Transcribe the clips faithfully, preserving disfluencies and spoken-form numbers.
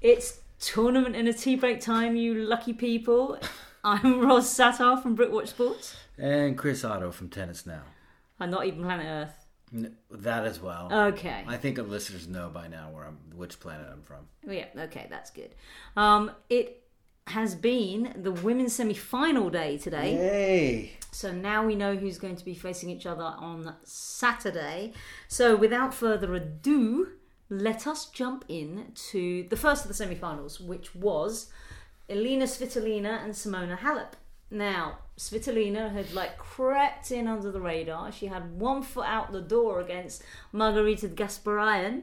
It's tournament and a tea break time, you lucky people. I'm Ros Satar from Brickwatch Sports. And Chris Otto from Tennis Now. And not even Planet Earth. No, that as well. Okay. I think our listeners know by now where I'm, which planet I'm from. Yeah, okay, that's good. Um, it has been the women's semi-final day today. Yay! So now we know who's going to be facing each other on Saturday. So without further ado, let us jump in to the first of the semi-finals, which was Elena Svitolina and Simona Halep. Now, Svitolina had like crept in under the radar. She had one foot out the door against Margarita Gasparian.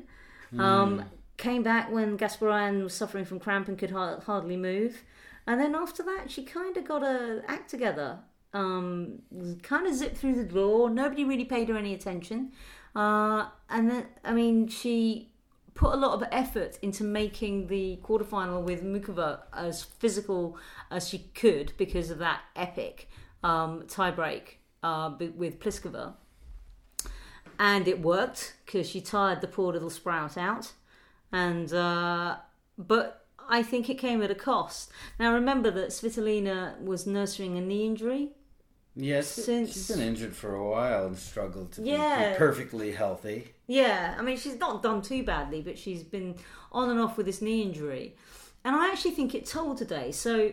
Um, mm. Came back when Gasparian was suffering from cramp and could ha- hardly move. And then after that, she kind of got her act together. Um, kind of zipped through the door. Nobody really paid her any attention. Uh, and then, I mean, she put a lot of effort into making the quarterfinal with Mukova as physical as she could because of that epic um, tiebreak uh, with Pliskova. And it worked because she tired the poor little sprout out. And uh, but I think it came at a cost. Now remember that Svitolina was nursing a knee injury. Yes, Since, she's been injured for a while and struggled to yeah. be perfectly healthy. Yeah, I mean, she's not done too badly, but she's been on and off with this knee injury. And I actually think it told today. So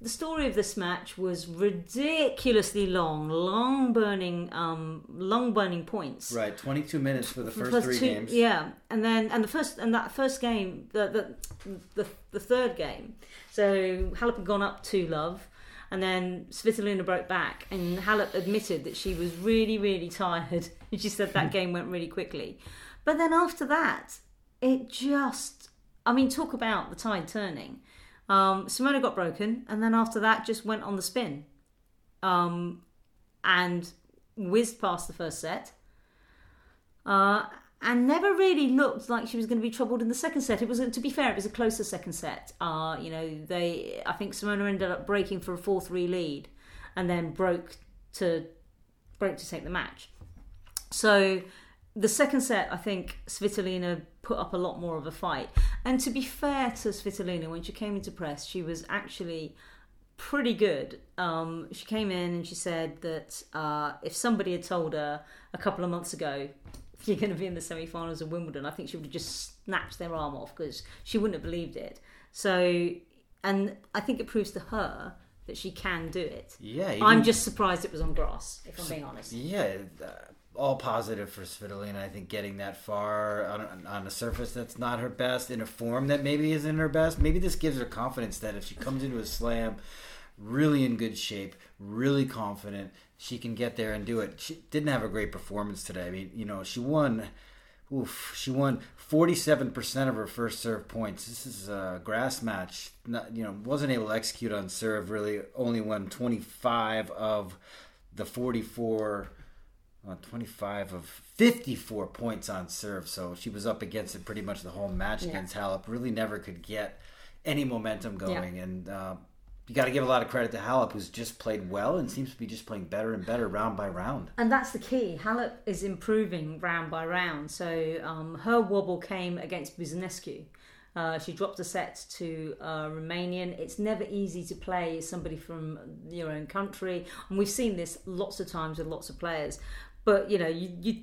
the story of this match was ridiculously long, long burning, um, long burning points. Right, twenty-two minutes for the first, the first three two, games. Yeah, and then and the first and that first game, the the the, the third game. So Halep had gone up two love. And then Svitolina broke back and Halep admitted that she was really, really tired. She said that game went really quickly. But then after that, it just... I mean, talk about the tide turning. Um, Simona got broken and then after that just went on the spin. Um, and whizzed past the first set. Uh, and never really looked like she was going to be troubled in the second set. It was, to be fair, it was a closer second set. Uh, you know, they, I think Simona ended up breaking for a four three lead, and then broke to broke to take the match. So the second set, I think Svitolina put up a lot more of a fight. And to be fair to Svitolina, when she came into press, she was actually pretty good. Um, she came in and she said that uh, if somebody had told her a couple of months ago, you're going to be in the semi-finals of Wimbledon, I think she would have just snatched their arm off because she wouldn't have believed it. So, and I think it proves to her that she can do it. Yeah. I'm just surprised it was on grass, if I'm being honest. Yeah, uh, all positive for Svitolina. I think getting that far on, on a surface that's not her best, in a form that maybe isn't her best, maybe this gives her confidence that if she comes into a slam really in good shape, really confident, she can get there and do it. She didn't have a great performance today. I mean, you know, she won, oof, she won forty-seven percent of her first serve points. This is a grass match. Not, you know, wasn't able to execute on serve, really only won twenty-five of the forty-four, well, twenty-five of fifty-four points on serve. So she was up against it pretty much the whole match yeah. against Halep. Really never could get any momentum going. Yeah. And, uh, you got to give a lot of credit to Halep, who's just played well and seems to be just playing better and better round by round. And that's the key. Halep is improving round by round. So um, her wobble came against Buzărnescu. Uh, she dropped a set to uh, Romanian. It's never easy to play somebody from your own country. And we've seen this lots of times with lots of players. But, you know, you, you,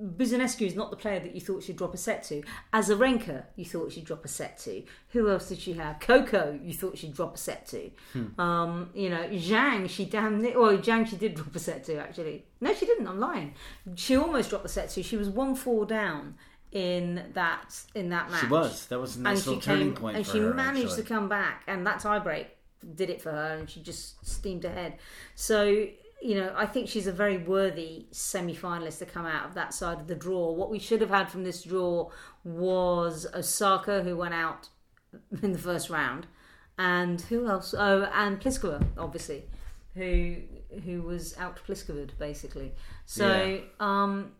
Buzărnescu is not the player that you thought she'd drop a set to. Azarenka, you thought she'd drop a set to. Who else did she have? Coco, you thought she'd drop a set to. Hmm. Um, you know, Zhang, she damn near... Well, Zhang, she did drop a set to, actually. No, she didn't. I'm lying. She almost dropped a set to. She was one four down in that in that match. She was. That was a nice little turning point for her, actually. And she managed to come back. And that tiebreak did it for her. And she just steamed ahead. So... You know, I think she's a very worthy semi-finalist to come out of that side of the draw. What we should have had from this draw was Osaka, who went out in the first round, and who else? Oh, and Pliskova, obviously, who who was out Pliskovad basically. So, yeah. um,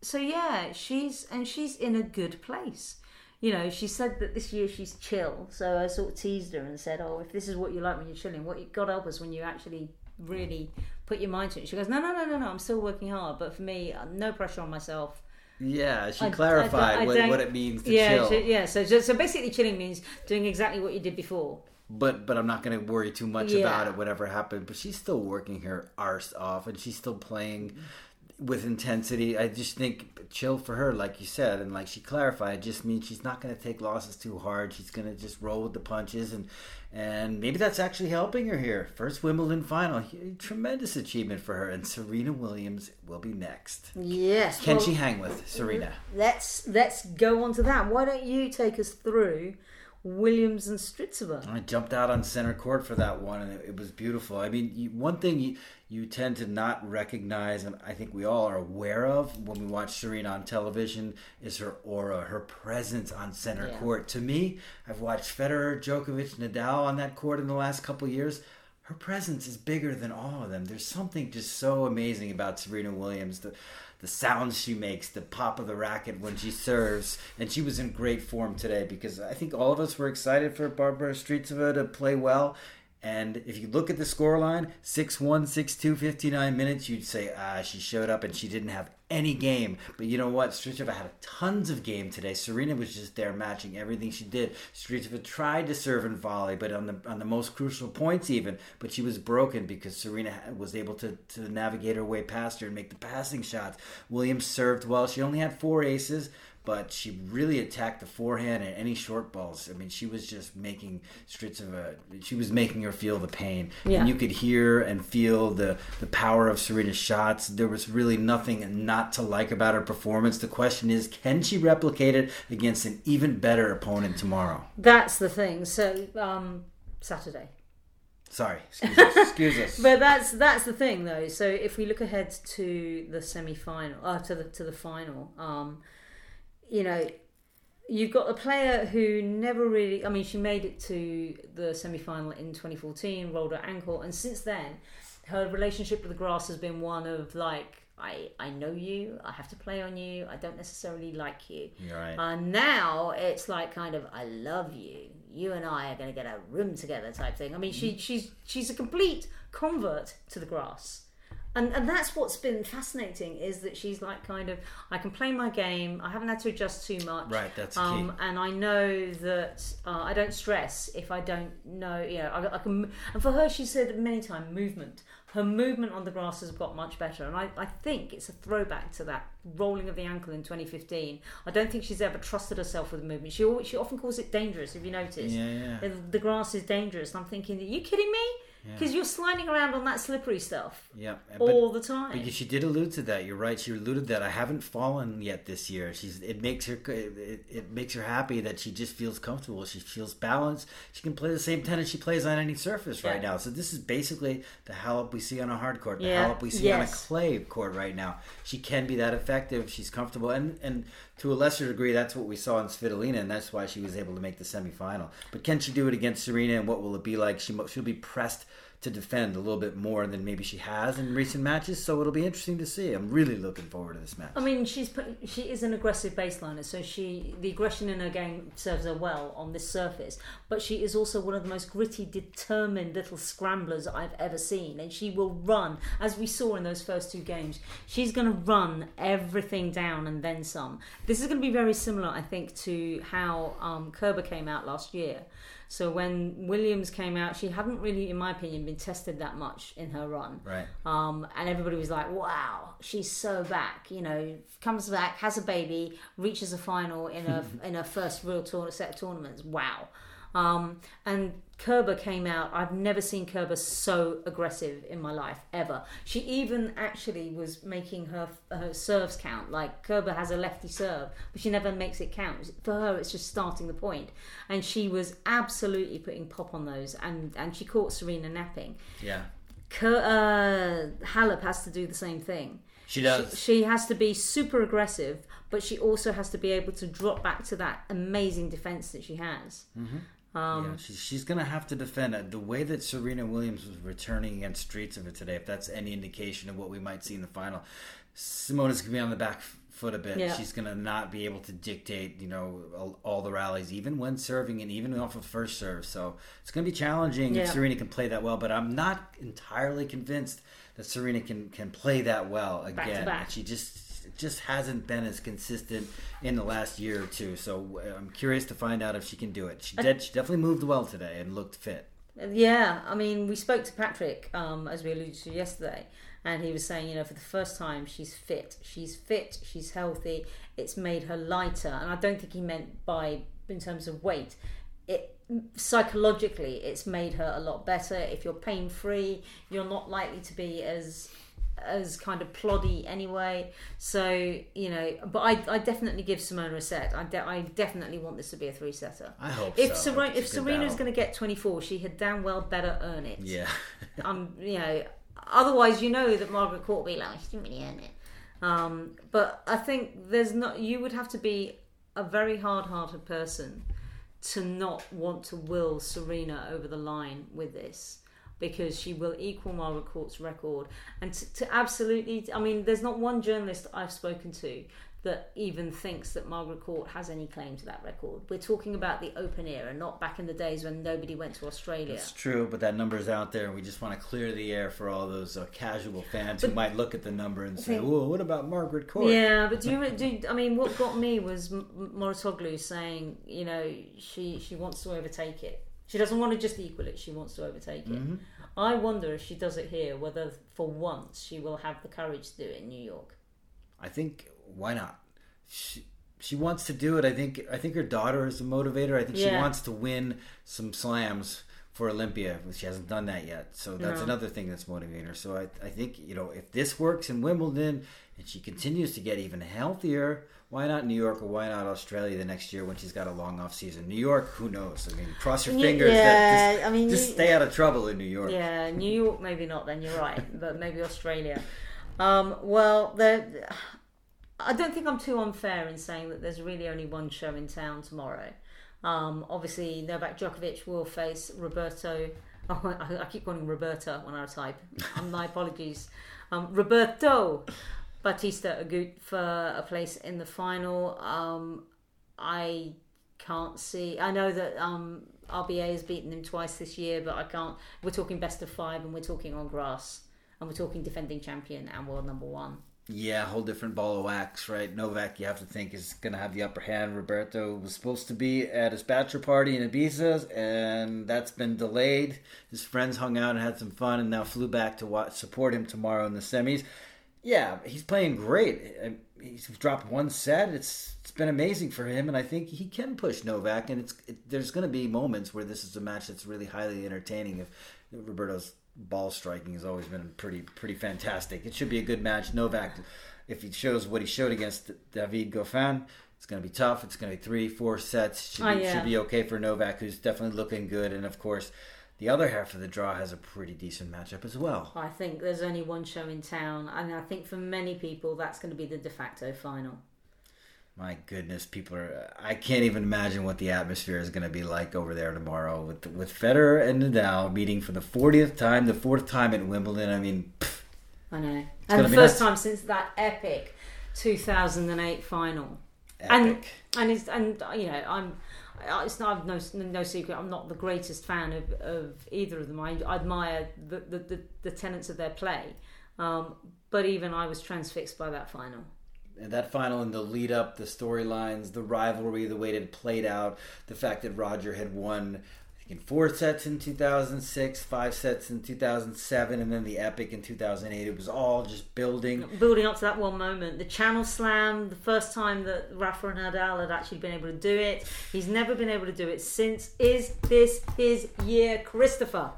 so yeah, she's and she's in a good place. You know, she said that this year she's chill. So I sort of teased her and said, "Oh, if this is what you like when you're chilling, what you, God help us when you actually." Really put your mind to it. She goes, no, no, no, no, no. I'm still working hard, but for me, no pressure on myself. Yeah, she I, clarified I, I, I what, what it means to yeah, chill. She, yeah, so, so basically chilling means doing exactly what you did before. But but I'm not going to worry too much yeah. about it, whatever happened. But she's still working her arse off, and she's still playing with intensity. I just think chill for her, like you said, and like she clarified, it just means she's not going to take losses too hard. She's going to just roll with the punches, and and maybe that's actually helping her here. First Wimbledon final, tremendous achievement for her, and Serena Williams will be next. Yes. Can well, she hang with Serena? Let's let's go on to that. Why don't you take us through Williams and Strycova? I jumped out on center court for that one, and it, it was beautiful. I mean, you, one thing you, you tend to not recognize, and I think we all are aware of when we watch Serena on television, is her aura, her presence on center yeah. court. To me, I've watched Federer, Djokovic, Nadal on that court in the last couple of years. Her presence is bigger than all of them. There's something just so amazing about Serena Williams. The, the sounds she makes, the pop of the racket when she serves. And she was in great form today because I think all of us were excited for Barbara Strycova to play well. And if you look at the scoreline, six one, six two, fifty-nine minutes, you'd say, ah, she showed up and she didn't have any game. But you know what? Strycova had tons of game today. Serena was just there matching everything she did. Strycova tried to serve and volley, but on the on the most crucial points even. But she was broken because Serena was able to, to navigate her way past her and make the passing shots. Williams served well. She only had four aces, but she really attacked the forehand and any short balls. I mean, she was just making Strycova, she was making her feel the pain. Yeah. And you could hear and feel the, the power of Serena's shots. There was really nothing not to like about her performance. The question is, can she replicate it against an even better opponent tomorrow? That's the thing. So um, Saturday. Sorry, excuse us. Excuse us. But that's that's the thing, though. So if we look ahead to the semi-final, uh, to the to the final, um, you know, you've got a player who never really. I mean, she made it to the semi-final in twenty fourteen, rolled her ankle, and since then, her relationship with the grass has been one of like, I, I know you, I have to play on you, I don't necessarily like you. You're right. And uh, now it's like kind of, I love you, you and I are going to get a room together type thing. I mean, she she's she's a complete convert to the grass. And and that's what's been fascinating, is that she's like kind of, I can play my game, I haven't had to adjust too much. Right, that's um, key. And I know that uh, I don't stress if I don't know, you know, I, I can. And for her, she said many times, movement. Her movement on the grass has got much better. And I, I think it's a throwback to that rolling of the ankle in twenty fifteen. I don't think she's ever trusted herself with movement. She she often calls it dangerous, if you notice. Yeah, yeah. The, the grass is dangerous. And I'm thinking, are you kidding me? Because yeah. you're sliding around on that slippery stuff yeah. all but, the time. Because she did allude to that. You're right. She alluded that I haven't fallen yet this year. She's it makes her it, it makes her happy that she just feels comfortable. She feels balanced. She can play the same tennis she plays on any surface yeah. right now. So this is basically the Halep we see on a hard court, the yeah. Halep we see yes. on a clay court right now. She can be that effective. She's comfortable, and and to a lesser degree, that's what we saw in Svitolina, and that's why she was able to make the semifinal. But can she do it against Serena? And what will it be like? She she'll be pressed to defend a little bit more than maybe she has in recent matches, so it'll be interesting to see. I'm really looking forward to this match. I mean, she's put, she is an aggressive baseliner, so she the aggression in her game serves her well on this surface, but she is also one of the most gritty, determined little scramblers I've ever seen, and she will run, as we saw in those first two games. She's going to run everything down and then some. This is going to be very similar, I think, to how um, Kerber came out last year. So when Williams came out, she hadn't really, in my opinion, been tested that much in her run. Right. Um, and everybody was like, wow, she's so back. You know, comes back, has a baby, reaches a final in her, in her first real tour- set of tournaments. Wow. Um, and Kerber came out. I've never seen Kerber so aggressive in my life, ever. She even actually was making her, her serves count. Like, Kerber has a lefty serve, but she never makes it count. For her, it's just starting the point. And she was absolutely putting pop on those, and, and she caught Serena napping. Yeah. Ker, uh, Halep has to do the same thing. She does. She, she has to be super aggressive, but she also has to be able to drop back to that amazing defense that she has. Mm-hmm. Um, yeah, she, she's going to have to defend it. The way that Serena Williams was returning against Strycova today, if that's any indication of what we might see in the final, Simona's going to be on the back foot a bit. Yeah. She's going to not be able to dictate, you know, all, all the rallies, even when serving and even off of first serve. So it's going to be challenging yeah. if Serena can play that well, but I'm not entirely convinced that Serena can, can play that well again. Back to back. She just... it's, it just hasn't been as consistent in the last year or two. So I'm curious to find out if she can do it. She did. She definitely moved well today and looked fit. Yeah, I mean, we spoke to Patrick, um, as we alluded to yesterday, and he was saying, you know, for the first time, she's fit. She's fit, she's healthy, it's made her lighter. And I don't think he meant by, in terms of weight, it psychologically, it's made her a lot better. If you're pain-free, you're not likely to be as as kind of ploddy anyway. So, you know, but I, I definitely give Simona a set. I, de- I definitely want this to be a three-setter. I hope if so. Ser- if Serena's going to get twenty-four, she had damn well better earn it. Yeah. um, you know, otherwise you know that Margaret Court will be like, she didn't really earn it. Um, but I think there's not, you would have to be a very hard-hearted person to not want to will Serena over the line with this, because she will equal Margaret Court's record. And to, to absolutely, I mean, there's not one journalist I've spoken to that even thinks that Margaret Court has any claim to that record. We're talking about the open era, not back in the days when nobody went to Australia. That's true, but that number's out there, and we just want to clear the air for all those uh, casual fans but, who might look at the number and say, "Whoa, what about Margaret Court?" Yeah, but do you, do, I mean, what got me was M- Mouratoglou saying, you know, she she wants to overtake it. She doesn't want to just equal it, she wants to overtake it. Mm-hmm. I wonder if she does it here, whether for once she will have the courage to do it in New York. I think, why not? She, she wants to do it. I think I think her daughter is a motivator. I think yeah. she wants to win some slams for Olympia. She hasn't done that yet. So that's no. another thing that's motivating her. So I, I think, you know, if this works in Wimbledon and she continues to get even healthier, why not New York, or why not Australia the next year when she's got a long off season? New York, who knows? I mean, cross your fingers. Yeah, that just, I mean, just you, stay out of trouble in New York. Yeah, New York, maybe not. Then you're right, but maybe Australia. Um, well, the, I don't think I'm too unfair in saying that there's really only one show in town tomorrow. Um, obviously, Novak Djokovic will face Roberto. Oh, I, I keep calling him Roberta when I type. My apologies, um, Roberto Bautista Agut for a place in the final. Um, I can't see. I know that um, R B A has beaten him twice this year, but I can't. We're talking best of five, and we're talking on grass, and we're talking defending champion and world number one. Yeah, whole different ball of wax, right? Novak, you have to think, is going to have the upper hand. Roberto was supposed to be at his bachelor party in Ibiza, and that's been delayed. His friends hung out and had some fun, and now flew back to watch, support him tomorrow in the semis. Yeah, he's playing great. He's dropped one set. It's it's been amazing for him, and I think he can push Novak. And it's it, there's going to be moments where this is a match that's really highly entertaining. If Roberto's ball striking has always been pretty pretty fantastic, it should be a good match. Novak, if he shows what he showed against David Goffin, it's going to be tough. It's going to be three, four sets. Should, oh, yeah. should be okay for Novak, who's definitely looking good. And of course, the other half of the draw has a pretty decent matchup as well. I think there's only one show in town, and I think for many people that's going to be the de facto final. My goodness, people are... I can't even imagine what the atmosphere is going to be like over there tomorrow with with Federer and Nadal meeting for the fortieth time, the fourth time at Wimbledon. I mean... Pff, I know. And the first nuts. time since that epic two thousand eight final. Epic. And, and, it's, and you know, I'm... It's not no, no secret, I'm not the greatest fan of, of either of them. I admire the, the, the, the tenets of their play. Um, but even I was transfixed by that final. And that final and the lead up, the storylines, the rivalry, the way it had played out, the fact that Roger had won, I think, in four sets in two thousand six, five sets in two thousand seven, and then the epic in two thousand eight. It was all just building. Building up to that one moment. The Channel Slam, the first time that Rafa Nadal had actually been able to do it. He's never been able to do it since. Is this his year, Christopher?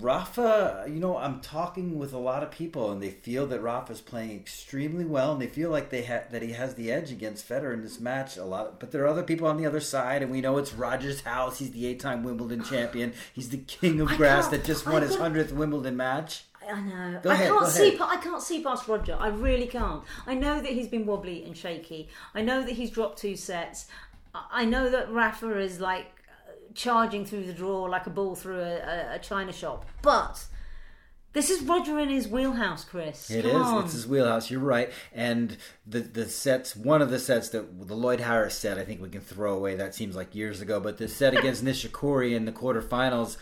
Rafa, you know, I'm talking with a lot of people, and they feel that Rafa's playing extremely well, and they feel like they ha- that he has the edge against Federer in this match a lot. But there are other people on the other side, and we know it's Roger's house. He's the eight-time Wimbledon champion. He's the king of grass that just won his hundredth Wimbledon match. I know. Go I ahead, can't see. Pa- I can't see past Roger. I really can't. I know that he's been wobbly and shaky. I know that he's dropped two sets. I, I know that Rafa is like charging through the draw like a ball through a, a china shop, but this is Roger in his wheelhouse, Chris. It Come is. On. It's his wheelhouse. You're right. And the the sets, one of the sets that the Lloyd Harris set, I think we can throw away. That seems like years ago, but the set against Nishikori in the quarterfinals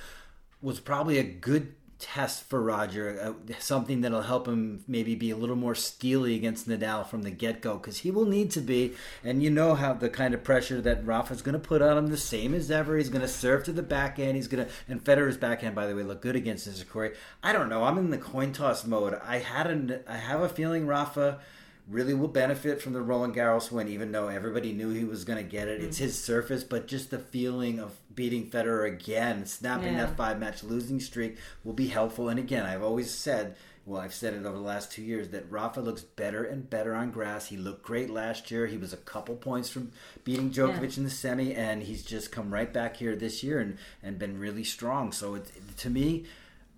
was probably a good test for Roger, uh, something that'll help him maybe be a little more steely against Nadal from the get-go, because he will need to be, and you know how the kind of pressure that Rafa's going to put on him, the same as ever. He's going to serve to the backhand. He's going to, and Federer's backhand, by the way, looked good against Nishikori. I don't know. I'm in the coin toss mode. I had an, I have a feeling Rafa really will benefit from the Roland Garros win, even though everybody knew he was going to get it. It's his surface, but just the feeling of beating Federer again, snapping yeah. that five-match losing streak will be helpful. And again, I've always said, well, I've said it over the last two years, that Rafa looks better and better on grass. He looked great last year. He was a couple points from beating Djokovic yeah. in the semi, and he's just come right back here this year and, and been really strong. So it, to me,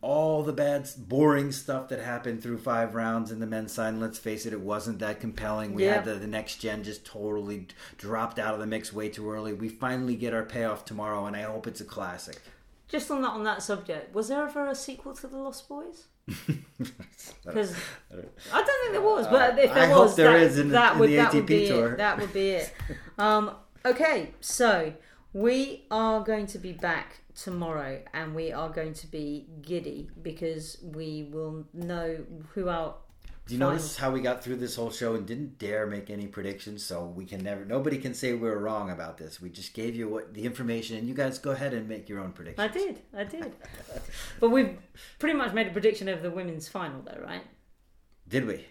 all the bad, boring stuff that happened through five rounds in the men's side, let's face it, it wasn't that compelling. We yeah. had the, the next gen just totally dropped out of the mix way too early. We finally get our payoff tomorrow, and I hope it's a classic. Just on that on that subject, was there ever a sequel to The Lost Boys? Because I, I don't think there was, but if there I was, hope there that, is in, that, in would, the that would be tour. It. That would be it. Um, okay, so we are going to be back tomorrow, and we are going to be giddy because we will know who our. Do you final... notice how we got through this whole show and didn't dare make any predictions? So we can never. Nobody can say we were wrong about this. We just gave you what the information, and you guys go ahead and make your own predictions. I did, I did. But we've pretty much made a prediction of the women's final, though, right? Did we?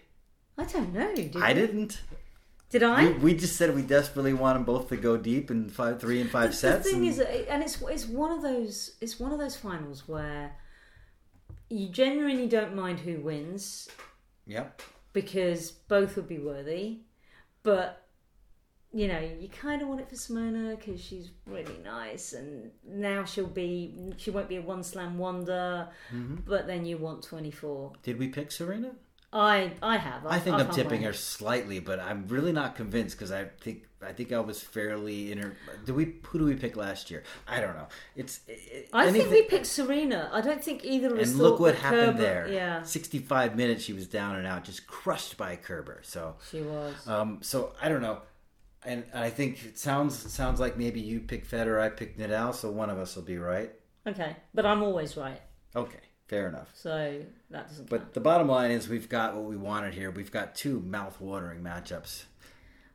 I don't know. Did I we? didn't. Did I? We, we just said we desperately want them both to go deep in five, three and five the, sets. The thing and... is, and it's it's one of those it's one of those finals where you genuinely don't mind who wins. Yep. Because both would be worthy, but you know you kind of want it for Simona because she's really nice, and now she'll be she won't be a one slam wonder, mm-hmm. but then you want twenty-four. Did we pick Serena? I I have. I, I think I I'm tipping wait. her slightly, but I'm really not convinced because I think I think I was fairly in her. Do we? Who do we pick last year? I don't know. It's. It, I anything, think we picked Serena. I don't think either of us. And look what happened Kerber, there. Yeah. sixty-five minutes. She was down and out, just crushed by Kerber. So she was. Um. So I don't know, and, and I think it sounds it sounds like maybe you pick Federer, I pick Nadal, so one of us will be right. Okay, but I'm always right. Okay. Fair enough. So that doesn't. But count. The bottom line is we've got what we wanted here. We've got two mouth-watering matchups.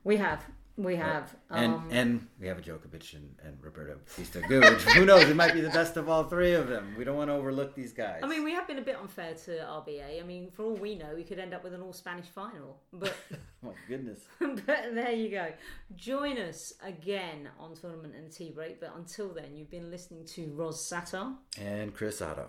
We have, we have, right. and um, and we have a Djokovic and, and Roberto Bautista Agut. Who knows? It might be the best of all three of them. We don't want to overlook these guys. I mean, we have been a bit unfair to R B A. I mean, for all we know, we could end up with an all-Spanish final. But my goodness. But there you go. Join us again on Tournament and Tea Break. But until then, you've been listening to Ros Satar and Chris Otto.